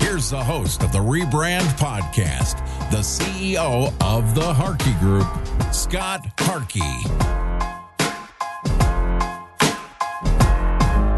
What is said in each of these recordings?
Here's the host of the Rebrand Podcast, the CEO of the Harkey Group, Scott Harkey.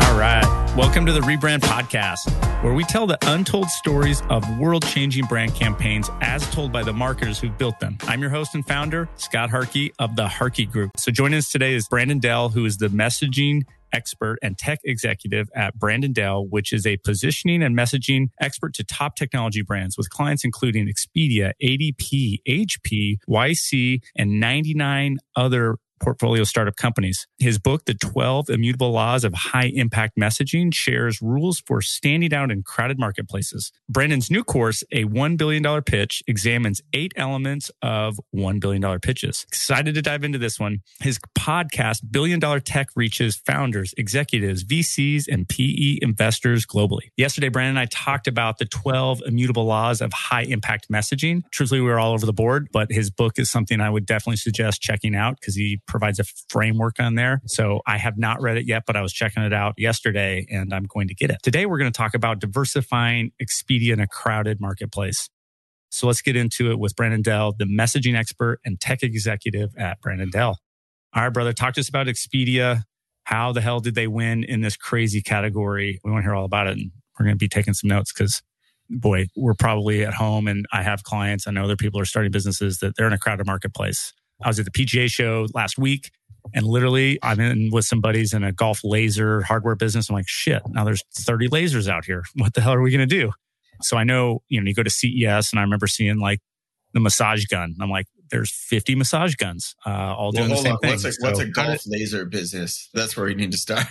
All right. Welcome to the Rebrand Podcast, where we tell the untold stories of world-changing brand campaigns as told by the marketers who built them. I'm your host and founder, Scott Harkey of the Harkey Group. So joining us today is Brendan Dell, who is the messaging expert and tech executive at Brendan Dell, which is a positioning and messaging expert to top technology brands with clients including Expedia, ADP, HP, YC, and 99 other portfolio startup companies. His book, The 12 Immutable Laws of High Impact Messaging, shares rules for standing out in crowded marketplaces. Brendan's new course, A $1 Billion Pitch, examines 8 elements of $1 billion pitches. Excited to dive into this one. His podcast, $1 Billion Tech, reaches founders, executives, VCs, and PE investors globally. Yesterday, Brendan and I talked about the 12 immutable laws of high impact messaging. Truthfully, we were all over the board, but his book is something I would definitely suggest checking out because he provides a framework on there. So I have not read it yet, but I was checking it out yesterday and I'm going to get it. Today, we're going to talk about diversifying Expedia in a crowded marketplace. So let's get into it with Brendan Dell, the messaging expert and tech executive at Brendan Dell. All right, brother, talk to us about Expedia. How the hell did they win in this crazy category? We want to hear all about it. And we're going to be taking some notes because, boy, we're probably at home and I have clients. I know other people are starting businesses that they're in a crowded marketplace. I was at the PGA show last week and literally I'm in with some buddies in a golf laser hardware business. I'm like, shit, now there's 30 lasers out here. What the hell are we going to do? So I know, you go to CES and I remember seeing like the massage gun. I'm like, there's 50 massage guns all doing the same thing. What's a golf laser business? That's where you need to start.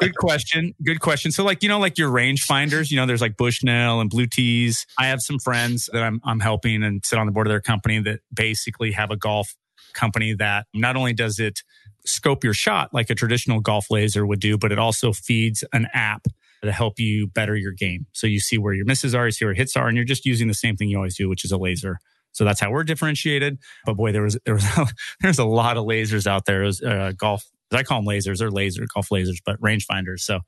Good question. Good question. So like your range finders, there's like Bushnell and Blue Tees. I have some friends that I'm helping and sit on the board of their company that basically have a golf company that not only does it scope your shot like a traditional golf laser would do, but it also feeds an app to help you better your game. So you see where your misses are, you see where your hits are, and you're just using the same thing you always do, which is a laser. So that's how we're differentiated. But boy, there's a lot of lasers out there. It was golf, I call them lasers, they're laser, golf lasers, but rangefinders. So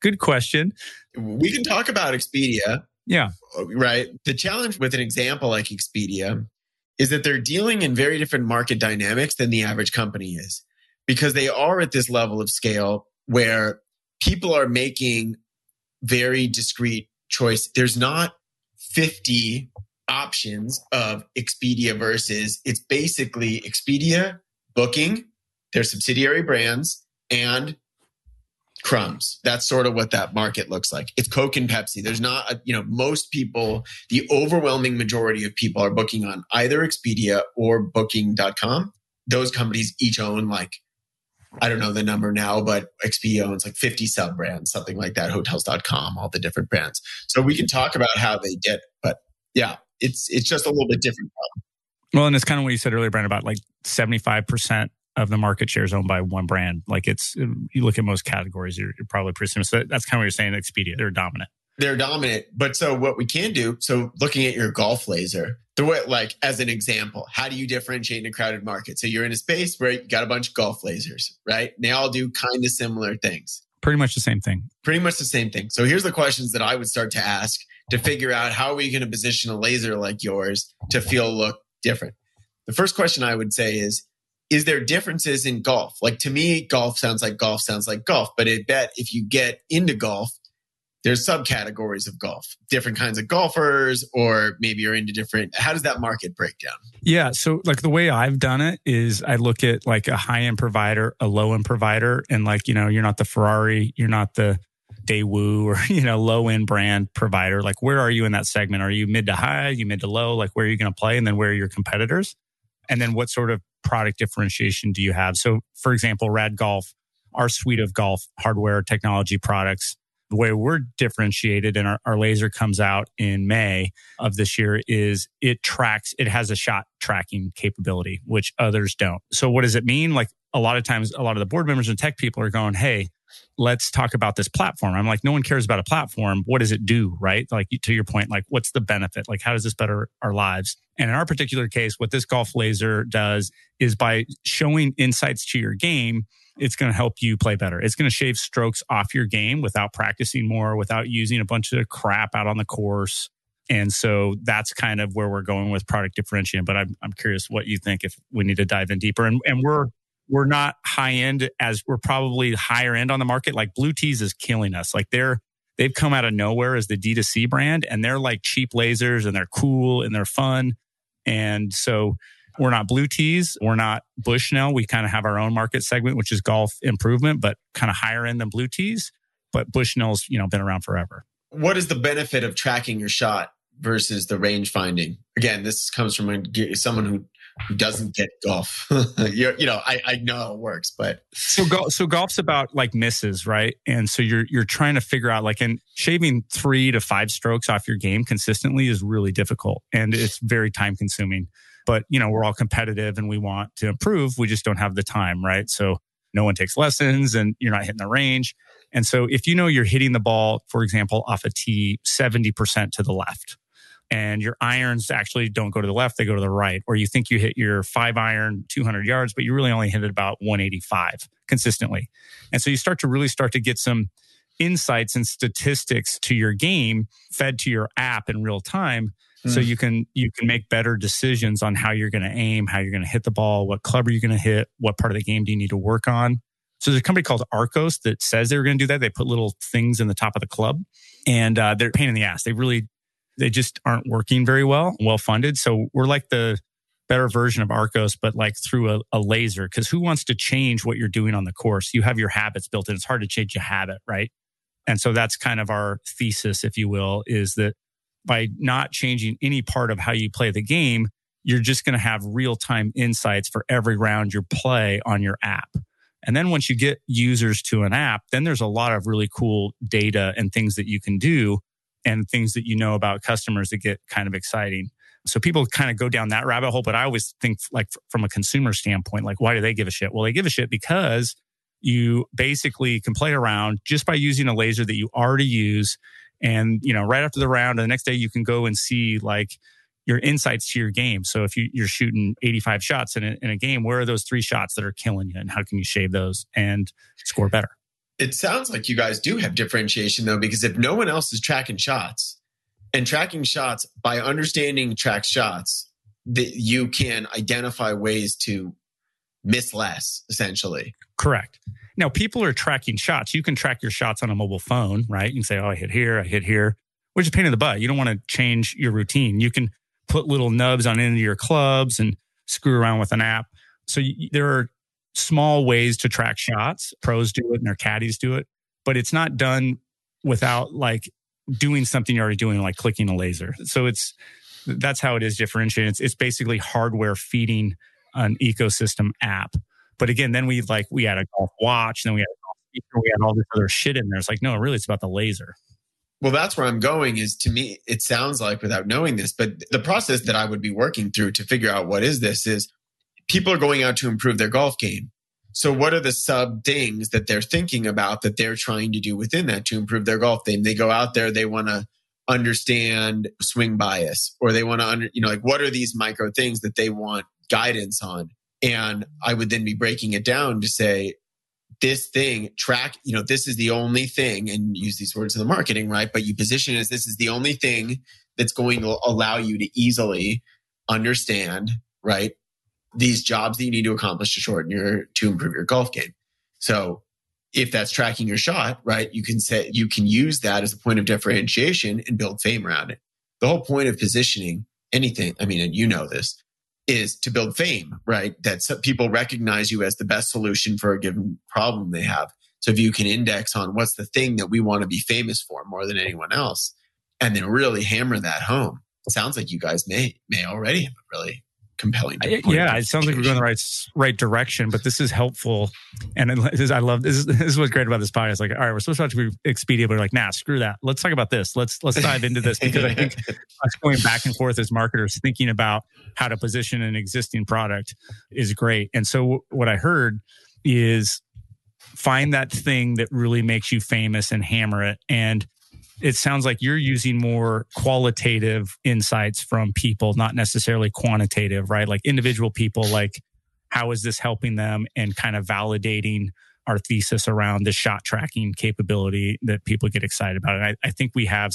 good question. We can talk about Expedia. Yeah. Right. The challenge with an example like Expedia is that they're dealing in very different market dynamics than the average company is because they are at this level of scale where people are making very discrete choice. There's not 50 options of Expedia versus. It's basically Expedia, Booking, their subsidiary brands, and crumbs. That's sort of what that market looks like. It's Coke and Pepsi. There's not, most people, the overwhelming majority of people are booking on either Expedia or Booking.com. Those companies each own like, I don't know the number now, but Expedia owns like 50 sub-brands, something like that, hotels.com, all the different brands. So we can talk about how they did, but yeah, it's just a little bit different problem. Well, and it's kind of what you said earlier, Brian, about like 75% of the market share is owned by one brand. Like you look at most categories, you're probably pretty similar. So that's kind of what you're saying, Expedia, they're dominant. They're dominant. But so what we can do, so looking at your golf laser, the way, like as an example, how do you differentiate in a crowded market? So you're in a space where you got a bunch of golf lasers, right? And they all do kind of similar things. Pretty much the same thing. So here's the questions that I would start to ask to figure out how are we going to position a laser like yours to look different. The first question I would say is there differences in golf? Like to me, golf sounds like golf, but I bet if you get into golf, there's subcategories of golf, different kinds of golfers, or maybe you're into different... How does that market break down? Yeah. So like the way I've done it is I look at like a high-end provider, a low-end provider, and like, you know, you're not the Ferrari, you're not the Daewoo or, you know, low-end brand provider. Like, where are you in that segment? Are you mid to high? You mid to low? Like, where are you going to play? And then where are your competitors? And then what sort of product differentiation do you have? So for example, Rad Golf, our suite of golf hardware technology products, the way we're differentiated, and our laser comes out in May of this year, is it tracks, it has a shot tracking capability, which others don't. So what does it mean? Like a lot of times, a lot of the board members and tech people are going, hey, let's talk about this platform. I'm like, no one cares about a platform. What does it do, right? Like to your point, like what's the benefit? Like how does this better our lives? And in our particular case, what this golf laser does is by showing insights to your game, it's going to help you play better. It's going to shave strokes off your game without practicing more, without using a bunch of crap out on the course. And so that's kind of where we're going with product differentiation. But I'm curious what you think, if we need to dive in deeper. And we're not high end, as we're probably higher end on the market. Like Blue Tees is killing us. Like they've come out of nowhere as the D2C brand, and they're like cheap lasers, and they're cool and they're fun. And so we're not Blue Tees. We're not Bushnell. We kind of have our own market segment, which is golf improvement, but kind of higher end than Blue Tees. But Bushnell's, you know, been around forever. What is the benefit of tracking your shot versus the range finding? Again, this comes from someone who doesn't get golf. I know how it works, but... So golf's about like misses, right? And so you're trying to figure out like, and shaving 3 to 5 strokes off your game consistently is really difficult. And it's very time consuming. But, you know, we're all competitive and we want to improve. We just don't have the time, right? So no one takes lessons and you're not hitting the range. And so if you know you're hitting the ball, for example, off a tee 70% to the left, and your irons actually don't go to the left, they go to the right. Or you think you hit your 5-iron 200 yards, but you really only hit it about 185 consistently. And so you start to get some insights and statistics to your game fed to your app in real time. Mm. So you can make better decisions on how you're going to aim, how you're going to hit the ball, what club are you going to hit, what part of the game do you need to work on. So there's a company called Arcos that says they were going to do that. They put little things in the top of the club, and they're a pain in the ass. They just aren't working very well funded. So we're like the better version of Arcos, but like through a laser. Because who wants to change what you're doing on the course? You have your habits built in. It's hard to change your habit, right? And so that's kind of our thesis, if you will, is that by not changing any part of how you play the game, you're just going to have real-time insights for every round you play on your app. And then once you get users to an app, then there's a lot of really cool data and things that you can do, and things that you know about customers that get kind of exciting. So people kind of go down that rabbit hole. But I always think, like, from a consumer standpoint, like, why do they give a shit? Well, they give a shit because you basically can play around just by using a laser that you already use. And, you know, right after the round, the next day you can go and see like your insights to your game. So if you're shooting 85 shots in a game, where are those 3 shots that are killing you, and how can you shave those and score better? It sounds like you guys do have differentiation, though, because if no one else is tracking shots by understanding track shots, that you can identify ways to miss less, essentially. Correct. Now, people are tracking shots. You can track your shots on a mobile phone, right? You can say, oh, I hit here, which is a pain in the butt. You don't want to change your routine. You can put little nubs on into your clubs and screw around with an app. So there are small ways to track shots. Pros do it and their caddies do it, but it's not done without like doing something you're already doing, like clicking a laser. So that's how it is differentiated. It's basically hardware feeding an ecosystem app. But again, then we had a golf watch, then we had a golf speaker, we had all this other shit in there. It's like, no, really, it's about the laser. Well, that's where I'm going is, to me, it sounds like, without knowing this, but the process that I would be working through to figure out what is this is, people are going out to improve their golf game. So what are the sub things that they're thinking about that they're trying to do within that to improve their golf game? They go out there, they want to understand swing bias, or they want to, what are these micro things that they want guidance on? And I would then be breaking it down to say, this thing, track, this is the only thing, and use these words in the marketing, right? But you position it as this is the only thing that's going to allow you to easily understand, right, these jobs that you need to accomplish to improve your golf game. So if that's tracking your shot, right, you can say, you can use that as a point of differentiation and build fame around it. The whole point of positioning anything, I mean, and you know this, is to build fame, right? That people recognize you as the best solution for a given problem they have. So if you can index on what's the thing that we want to be famous for more than anyone else, and then really hammer that home. It sounds like you guys may already have a really compelling point. Yeah, it sounds like we're going the right direction, but this is helpful. And this is what's great about this podcast. Like, all right, we're supposed to talk to Expedia, but we're like, nah, screw that. Let's talk about this. Let's dive into this, because I think us going back and forth as marketers, thinking about how to position an existing product is great. And so what I heard is find that thing that really makes you famous and hammer it. And it sounds like you're using more qualitative insights from people, not necessarily quantitative, right? Like individual people, like how is this helping them, and kind of validating our thesis around the shot tracking capability that people get excited about. And I think we have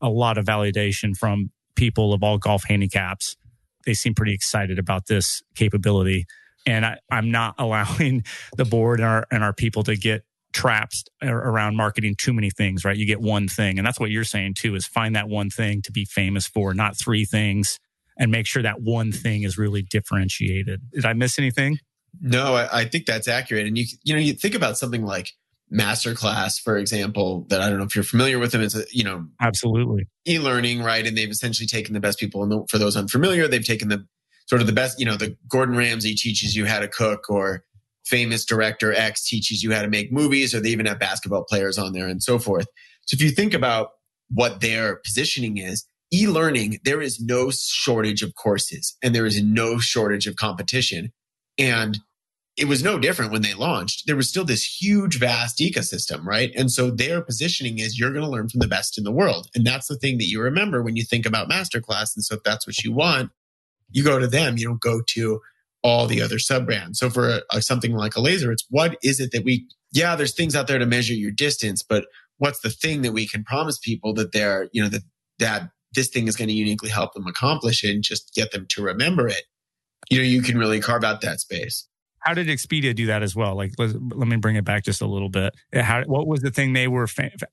a lot of validation from people of all golf handicaps. They seem pretty excited about this capability. And I'm not allowing the board and our people to get traps around marketing too many things, right? You get one thing. And that's what you're saying too, is find that one thing to be famous for, not three things, and make sure that one thing is really differentiated. Did I miss anything? No, I think that's accurate. And you think about something like MasterClass, for example, that I don't know if you're familiar with them. It's absolutely e-learning, right? And they've essentially taken the best people, and for those unfamiliar, they've taken the sort of the best, the Gordon Ramsay teaches you how to cook, or famous director X teaches you how to make movies, or they even have basketball players on there and so forth. So if you think about what their positioning is, e-learning, there is no shortage of courses and there is no shortage of competition. And it was no different when they launched. There was still this huge, vast ecosystem, right? And so their positioning is you're going to learn from the best in the world. And that's the thing that you remember when you think about MasterClass. And so if that's what you want, you go to them, you don't go to all the other sub-brands. So for something like a laser, it's what is it that there's things out there to measure your distance, but what's the thing that we can promise people that they're, that this thing is going to uniquely help them accomplish it, and just get them to remember it. You can really carve out that space. How did Expedia do that as well? Like, let me bring it back just a little bit. What was the thing they were...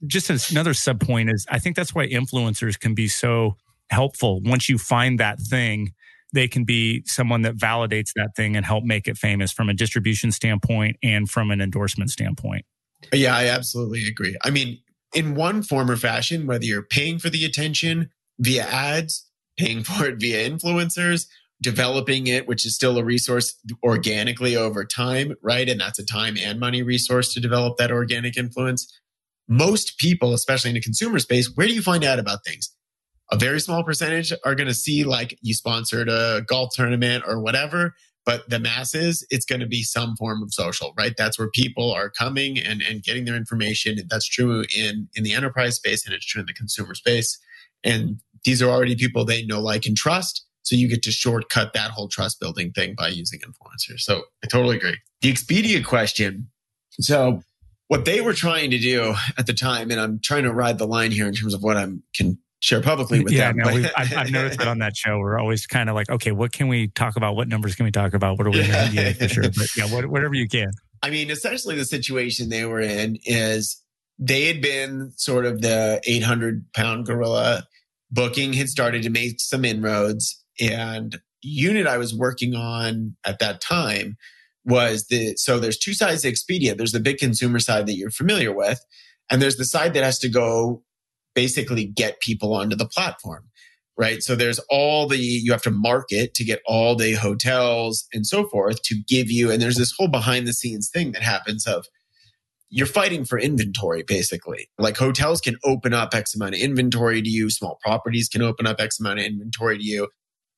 Just another sub-point is, I think that's why influencers can be so helpful. Once you find that thing, they can be someone that validates that thing and help make it famous from a distribution standpoint and from an endorsement standpoint. Yeah, I absolutely agree. I mean, in one form or fashion, whether you're paying for the attention via ads, paying for it via influencers, developing it, which is still a resource organically over time, right? And that's a time and money resource to develop that organic influence. Most people, especially in the consumer space, where do you find out about things? A very small percentage are going to see like you sponsored a golf tournament or whatever, but the masses, it's going to be some form of social, right? That's where people are coming and getting their information. That's true in the enterprise space, and it's true in the consumer space. And these are already people they know, like, and trust. So you get to shortcut that whole trust building thing by using influencers. So I totally agree. The Expedia question. So what they were trying to do at the time, and I'm trying to ride the line here in terms of what I can share publicly with them. Yeah, I've noticed that on that show, we're always kind of like, okay, what can we talk about? What numbers can we talk about? What are we going to do for sure? But yeah, whatever you can. I mean, essentially the situation they were in is they had been sort of the 800-pound gorilla. Booking had started to make some inroads. And unit I was working on at that time was so there's two sides to Expedia. There's the big consumer side that you're familiar with. And there's the side that has to go basically get people onto the platform, right? So there's you have to market to get all the hotels and so forth to give you, and there's this whole behind the scenes thing that happens of you're fighting for inventory basically. Like hotels can open up X amount of inventory to you, small properties can open up X amount of inventory to you,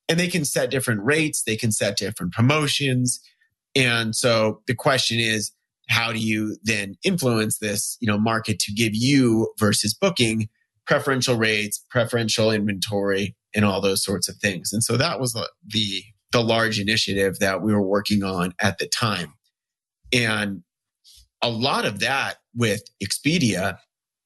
and they can set different rates, they can set different promotions. And so the question is, how do you then influence this, market to give you versus Booking preferential rates, preferential inventory, and all those sorts of things. And so that was the large initiative that we were working on at the time. And a lot of that with Expedia.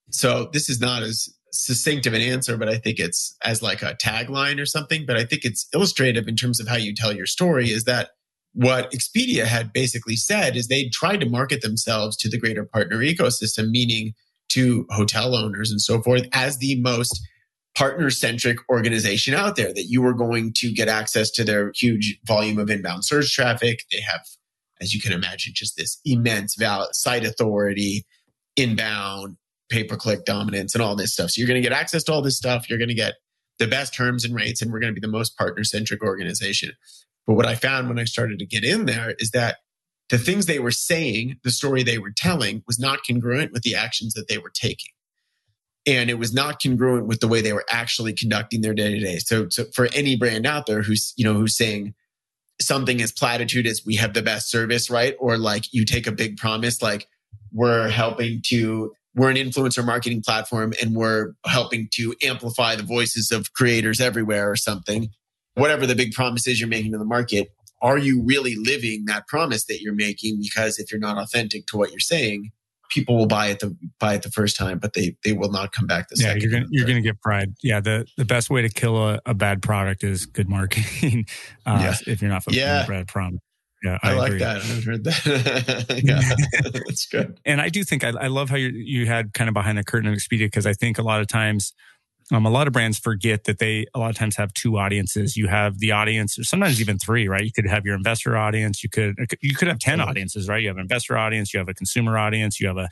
So this is not as succinct of an answer, but I think it's as like a tagline or something, but I think it's illustrative in terms of how you tell your story, is that what Expedia had basically said is they tried to market themselves to the greater partner ecosystem, meaning to hotel owners and so forth, as the most partner-centric organization out there, that you were going to get access to their huge volume of inbound search traffic. They have, as you can imagine, just this immense site authority, inbound, pay-per-click dominance, and all this stuff. So you're going to get access to all this stuff. You're going to get the best terms and rates, and we're going to be the most partner-centric organization. But what I found when I started to get in there is that the things they were saying, the story they were telling, was not congruent with the actions that they were taking. And it was not congruent with the way they were actually conducting their day-to-day. So for any brand out there who's saying something as platitude as we have the best service, right? Or like you take a big promise, like we're an influencer marketing platform and we're helping to amplify the voices of creators everywhere or something. Whatever the big promise is you're making to the market, are you really living that promise that you're making? Because if you're not authentic to what you're saying, people will buy it the first time, but they will not come back the second. You're gonna get fried. Yeah, the best way to kill a bad product is good marketing. If you're not fulfilling the bad promise. Yeah, I like agree. That. I've heard that. Yeah, that's good. And I do think I love how you had kind of behind the curtain at Expedia, because I think a lot of times, a lot of brands forget that they a lot of times have two audiences. You have the audience, or sometimes even three, right? You could have your investor audience. You could have 10 audiences, right? You have an investor audience. You have a consumer audience. You have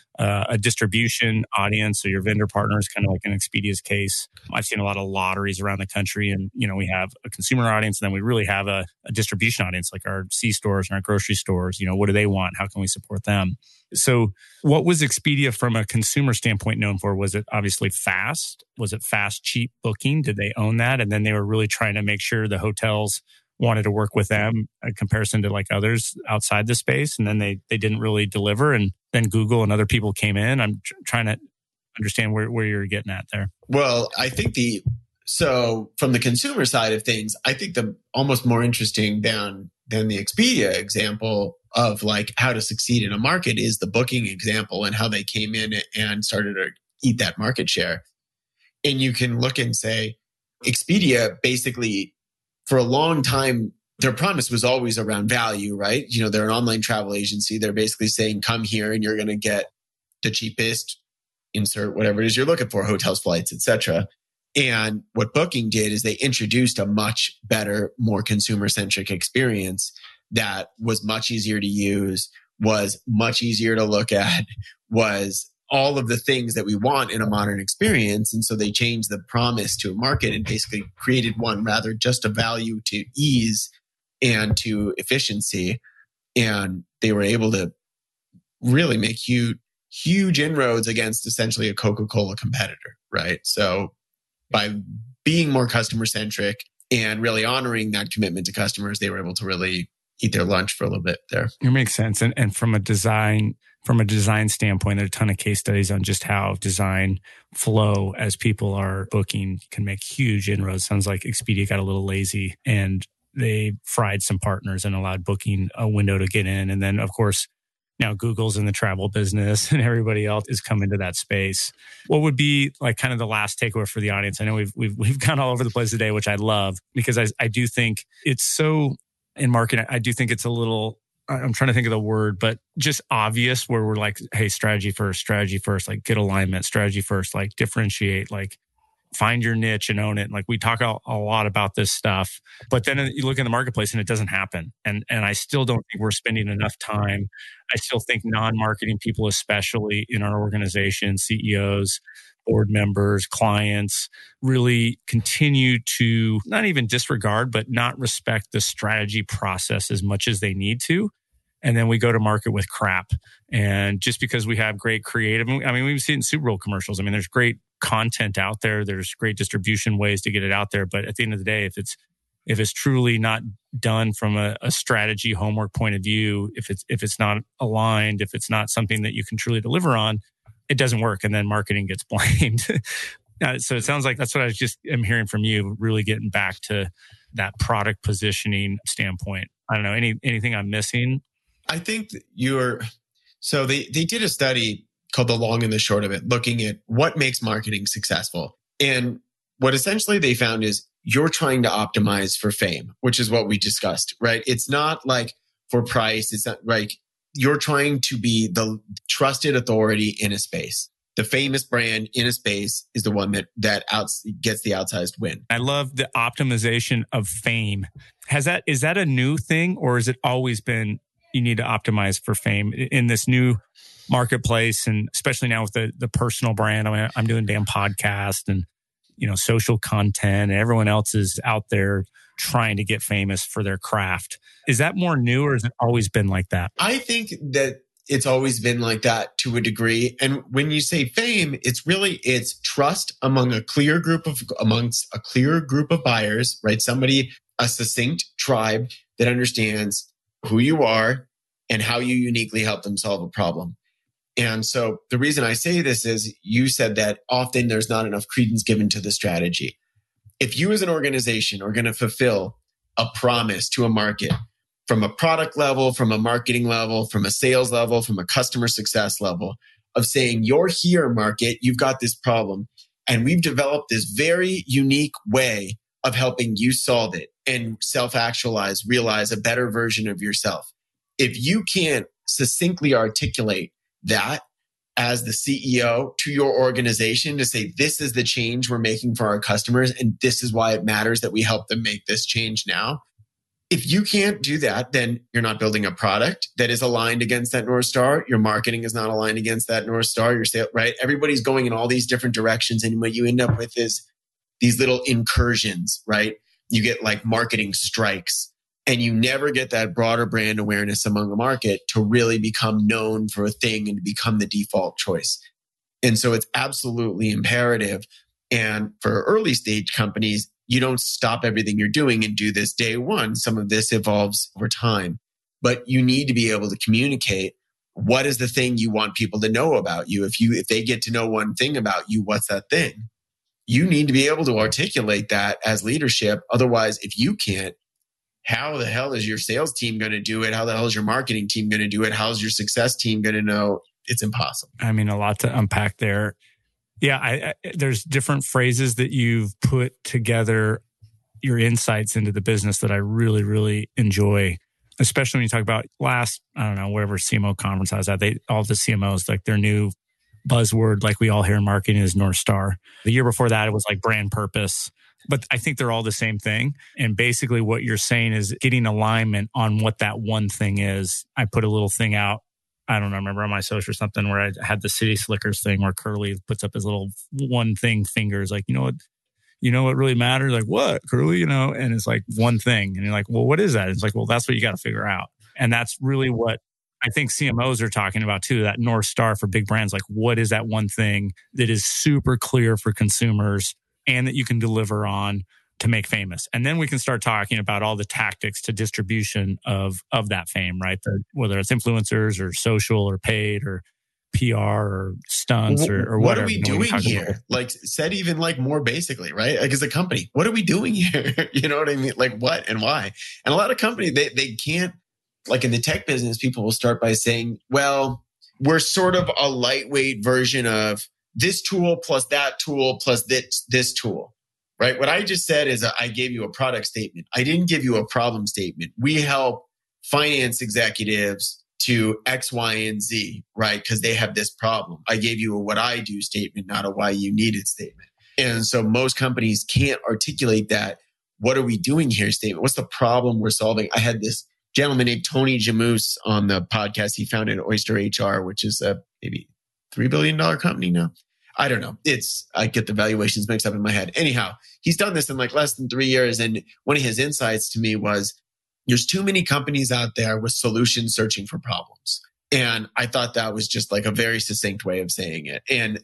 a distribution audience. So your vendor partners, kind of like in Expedia's case. I've seen a lot of lotteries around the country, and we have a consumer audience, and then we really have a distribution audience, like our C-stores and our grocery stores. What do they want? How can we support them? So what was Expedia from a consumer standpoint known for? Was it obviously fast? Was it fast, cheap booking? Did they own that? And then they were really trying to make sure the hotels wanted to work with them in comparison to like others outside the space. And then they didn't really deliver. And then Google and other people came in. I'm trying to understand where you're getting at there. Well, I think so from the consumer side of things, I think the almost more interesting than the Expedia example of like how to succeed in a market is the booking example and how they came in and started to eat that market share. And you can look and say, Expedia basically, for a long time, their promise was always around value, right? They're an online travel agency. They're basically saying, come here and you're going to get the cheapest, insert whatever it is you're looking for, hotels, flights, etc. And what Booking did is they introduced a much better, more consumer-centric experience that was much easier to use, was much easier to look at, was all of the things that we want in a modern experience. And so they changed the promise to a market and basically created one rather just a value to ease and to efficiency. And they were able to really make huge inroads against essentially a Coca-Cola competitor, right? So by being more customer-centric and really honoring that commitment to customers, they were able to really eat their lunch for a little bit there. It makes sense. And from a design standpoint, there are a ton of case studies on just how design flow as people are booking can make huge inroads. Sounds like Expedia got a little lazy and they fried some partners and allowed booking a window to get in. And then, of course, now Google's in the travel business and everybody else is coming to that space. What would be like kind of the last takeaway for the audience? I know we've gone all over the place today, which I love, because I do think it's so... in marketing, I do think it's a little, I'm trying to think of the word, but just obvious where we're like, hey, strategy first, like get alignment, strategy first, like differentiate, like find your niche and own it. And like we talk a lot about this stuff, but then you look in the marketplace and it doesn't happen. And I still don't think we're spending enough time. I still think non-marketing people, especially in our organization, CEOs, board members, clients, really continue to not even disregard, but not respect the strategy process as much as they need to. And then we go to market with crap. And just because we have great creative, I mean, we've seen Super Bowl commercials. I mean, there's great content out there. There's great distribution ways to get it out there. But at the end of the day, if it's truly not done from a strategy homework point of view, if it's not aligned, if it's not something that you can truly deliver on, it doesn't work, and then marketing gets blamed. So it sounds like that's what I'm hearing from you, really getting back to that product positioning standpoint. I don't know, anything I'm missing? I think so they did a study called The Long and the Short of It, looking at what makes marketing successful. And what essentially they found is you're trying to optimize for fame, which is what we discussed, right? It's not like, for price. It's not like you're trying to be the trusted authority in a space. The famous brand in a space is the one that gets the outsized win. I love the optimization of fame. Is that a new thing, or has it always been you need to optimize for fame in this new marketplace, and especially now with the personal brand? I mean, I'm doing damn podcast and social content, and everyone else is out there trying to get famous for their craft. Is that more new, or has it always been like that? I think that it's always been like that to a degree. And when you say fame, it's trust amongst a clear group of buyers, right? Somebody, a succinct tribe that understands who you are and how you uniquely help them solve a problem. And so the reason I say this is you said that often there's not enough credence given to the strategy. If you as an organization are going to fulfill a promise to a market from a product level, from a marketing level, from a sales level, from a customer success level, of saying, you're here, market, you've got this problem, and we've developed this very unique way of helping you solve it and self-actualize, realize a better version of yourself. If you can't succinctly articulate that as the CEO to your organization to say, this is the change we're making for our customers, and this is why it matters that we help them make this change now. If you can't do that, then you're not building a product that is aligned against that North Star. Your marketing is not aligned against that North Star. Your sale, right? Everybody's going in all these different directions. And what you end up with is these little incursions, right? You get like marketing strikes. And you never get that broader brand awareness among the market to really become known for a thing and to become the default choice. And so it's absolutely imperative. And for early stage companies, you don't stop everything you're doing and do this day one. Some of this evolves over time. But you need to be able to communicate what is the thing you want people to know about you. If they get to know one thing about you, what's that thing? You need to be able to articulate that as leadership. Otherwise, if you can't, how the hell is your sales team going to do it? How the hell is your marketing team going to do it? How's your success team going to know? It's impossible. I mean, a lot to unpack there. Yeah, there's different phrases that you've put together, your insights into the business that I really, really enjoy. Especially when you talk about whatever CMO conference I was at, all the CMOs, like their new buzzword, like we all hear in marketing, is North Star. The year before that, it was like brand purpose. But I think they're all the same thing. And basically what you're saying is getting alignment on what that one thing is. I put a little thing out, I don't know, I remember on my social or something where I had the City Slickers thing where Curly puts up his little one thing fingers. Like, you know what really matters? Like, what, Curly? And it's like one thing. And you're like, well, what is that? It's like, well, that's what you got to figure out. And that's really what I think CMOs are talking about too, that North Star for big brands. Like, what is that one thing that is super clear for consumers and that you can deliver on to make famous? And then we can start talking about all the tactics to distribution of that fame, right? Whether it's influencers or social or paid or PR or stunts or whatever. What are we doing here? Like said even like more basically, right? Like as a company, what are we doing here? You know what I mean? Like what and why? And a lot of companies, they can't, like in the tech business, people will start by saying, well, we're sort of a lightweight version of this tool plus that tool plus this tool, right? What I just said is I gave you a product statement. I didn't give you a problem statement. We help finance executives to X, Y, and Z, right? Because they have this problem. I gave you a what I do statement, not a why you need it statement. And so most companies can't articulate that. What are we doing here statement? What's the problem we're solving? I had this gentleman named Tony Jamus on the podcast. He founded Oyster HR, which is a maybe $3 billion company now. I don't know. I get the valuations mixed up in my head. Anyhow, he's done this in like less than 3 years. And one of his insights to me was there's too many companies out there with solutions searching for problems. And I thought that was just like a very succinct way of saying it. And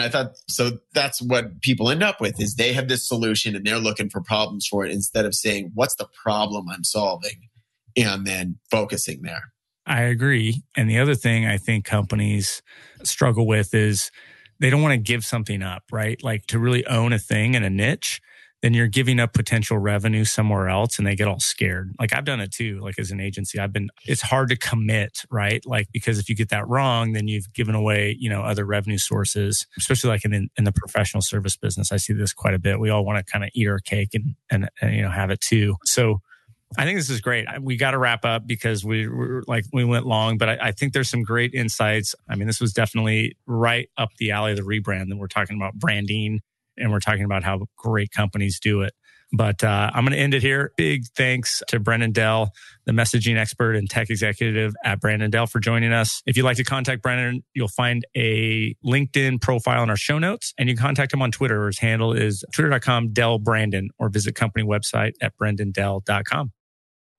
I thought, so that's what people end up with is they have this solution and they're looking for problems for it instead of saying, what's the problem I'm solving? And then focusing there. I agree. And the other thing I think companies struggle with is they don't want to give something up, right? Like to really own a thing and a niche, then you're giving up potential revenue somewhere else and they get all scared. Like I've done it too. Like as an agency, it's hard to commit, right? Like because if you get that wrong, then you've given away, other revenue sources, especially like in the professional service business. I see this quite a bit. We all want to kind of eat our cake and have it too. So I think this is great. We got to wrap up because we went long, but I think there's some great insights. I mean, this was definitely right up the alley of the rebrand that we're talking about branding, and we're talking about how great companies do it. But I'm going to end it here. Big thanks to Brendan Dell, the messaging expert and tech executive at Brendan Dell, for joining us. If you'd like to contact Brendan, you'll find a LinkedIn profile in our show notes, and you can contact him on Twitter. His handle is twitter.com/DellBrandon, or visit company website at brendandell.com.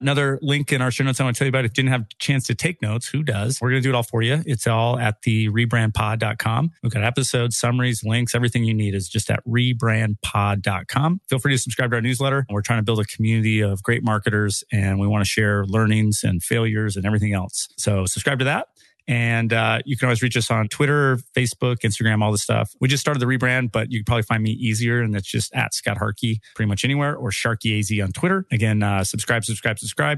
Another link in our show notes I want to tell you about. If you didn't have a chance to take notes, who does? We're going to do it all for you. It's all at the rebrandpod.com. We've got episodes, summaries, links, everything you need is just at rebrandpod.com. Feel free to subscribe to our newsletter. We're trying to build a community of great marketers, and we want to share learnings and failures and everything else. So subscribe to that. And you can always reach us on Twitter, Facebook, Instagram, all this stuff. We just started the rebrand, but you can probably find me easier. And that's just at Scott Harkey pretty much anywhere, or SharkeyAZ on Twitter. Again, subscribe,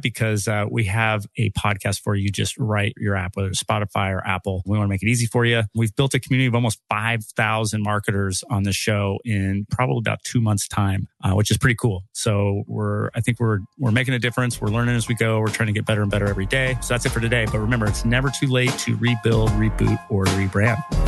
because we have a podcast for you just right your app, whether it's Spotify or Apple. We want to make it easy for you. We've built a community of almost 5,000 marketers on the show in probably about 2 months' time, which is pretty cool. So I think we're making a difference. We're learning as we go. We're trying to get better and better every day. So that's it for today. But remember, it's never too late to rebuild, reboot, or rebrand.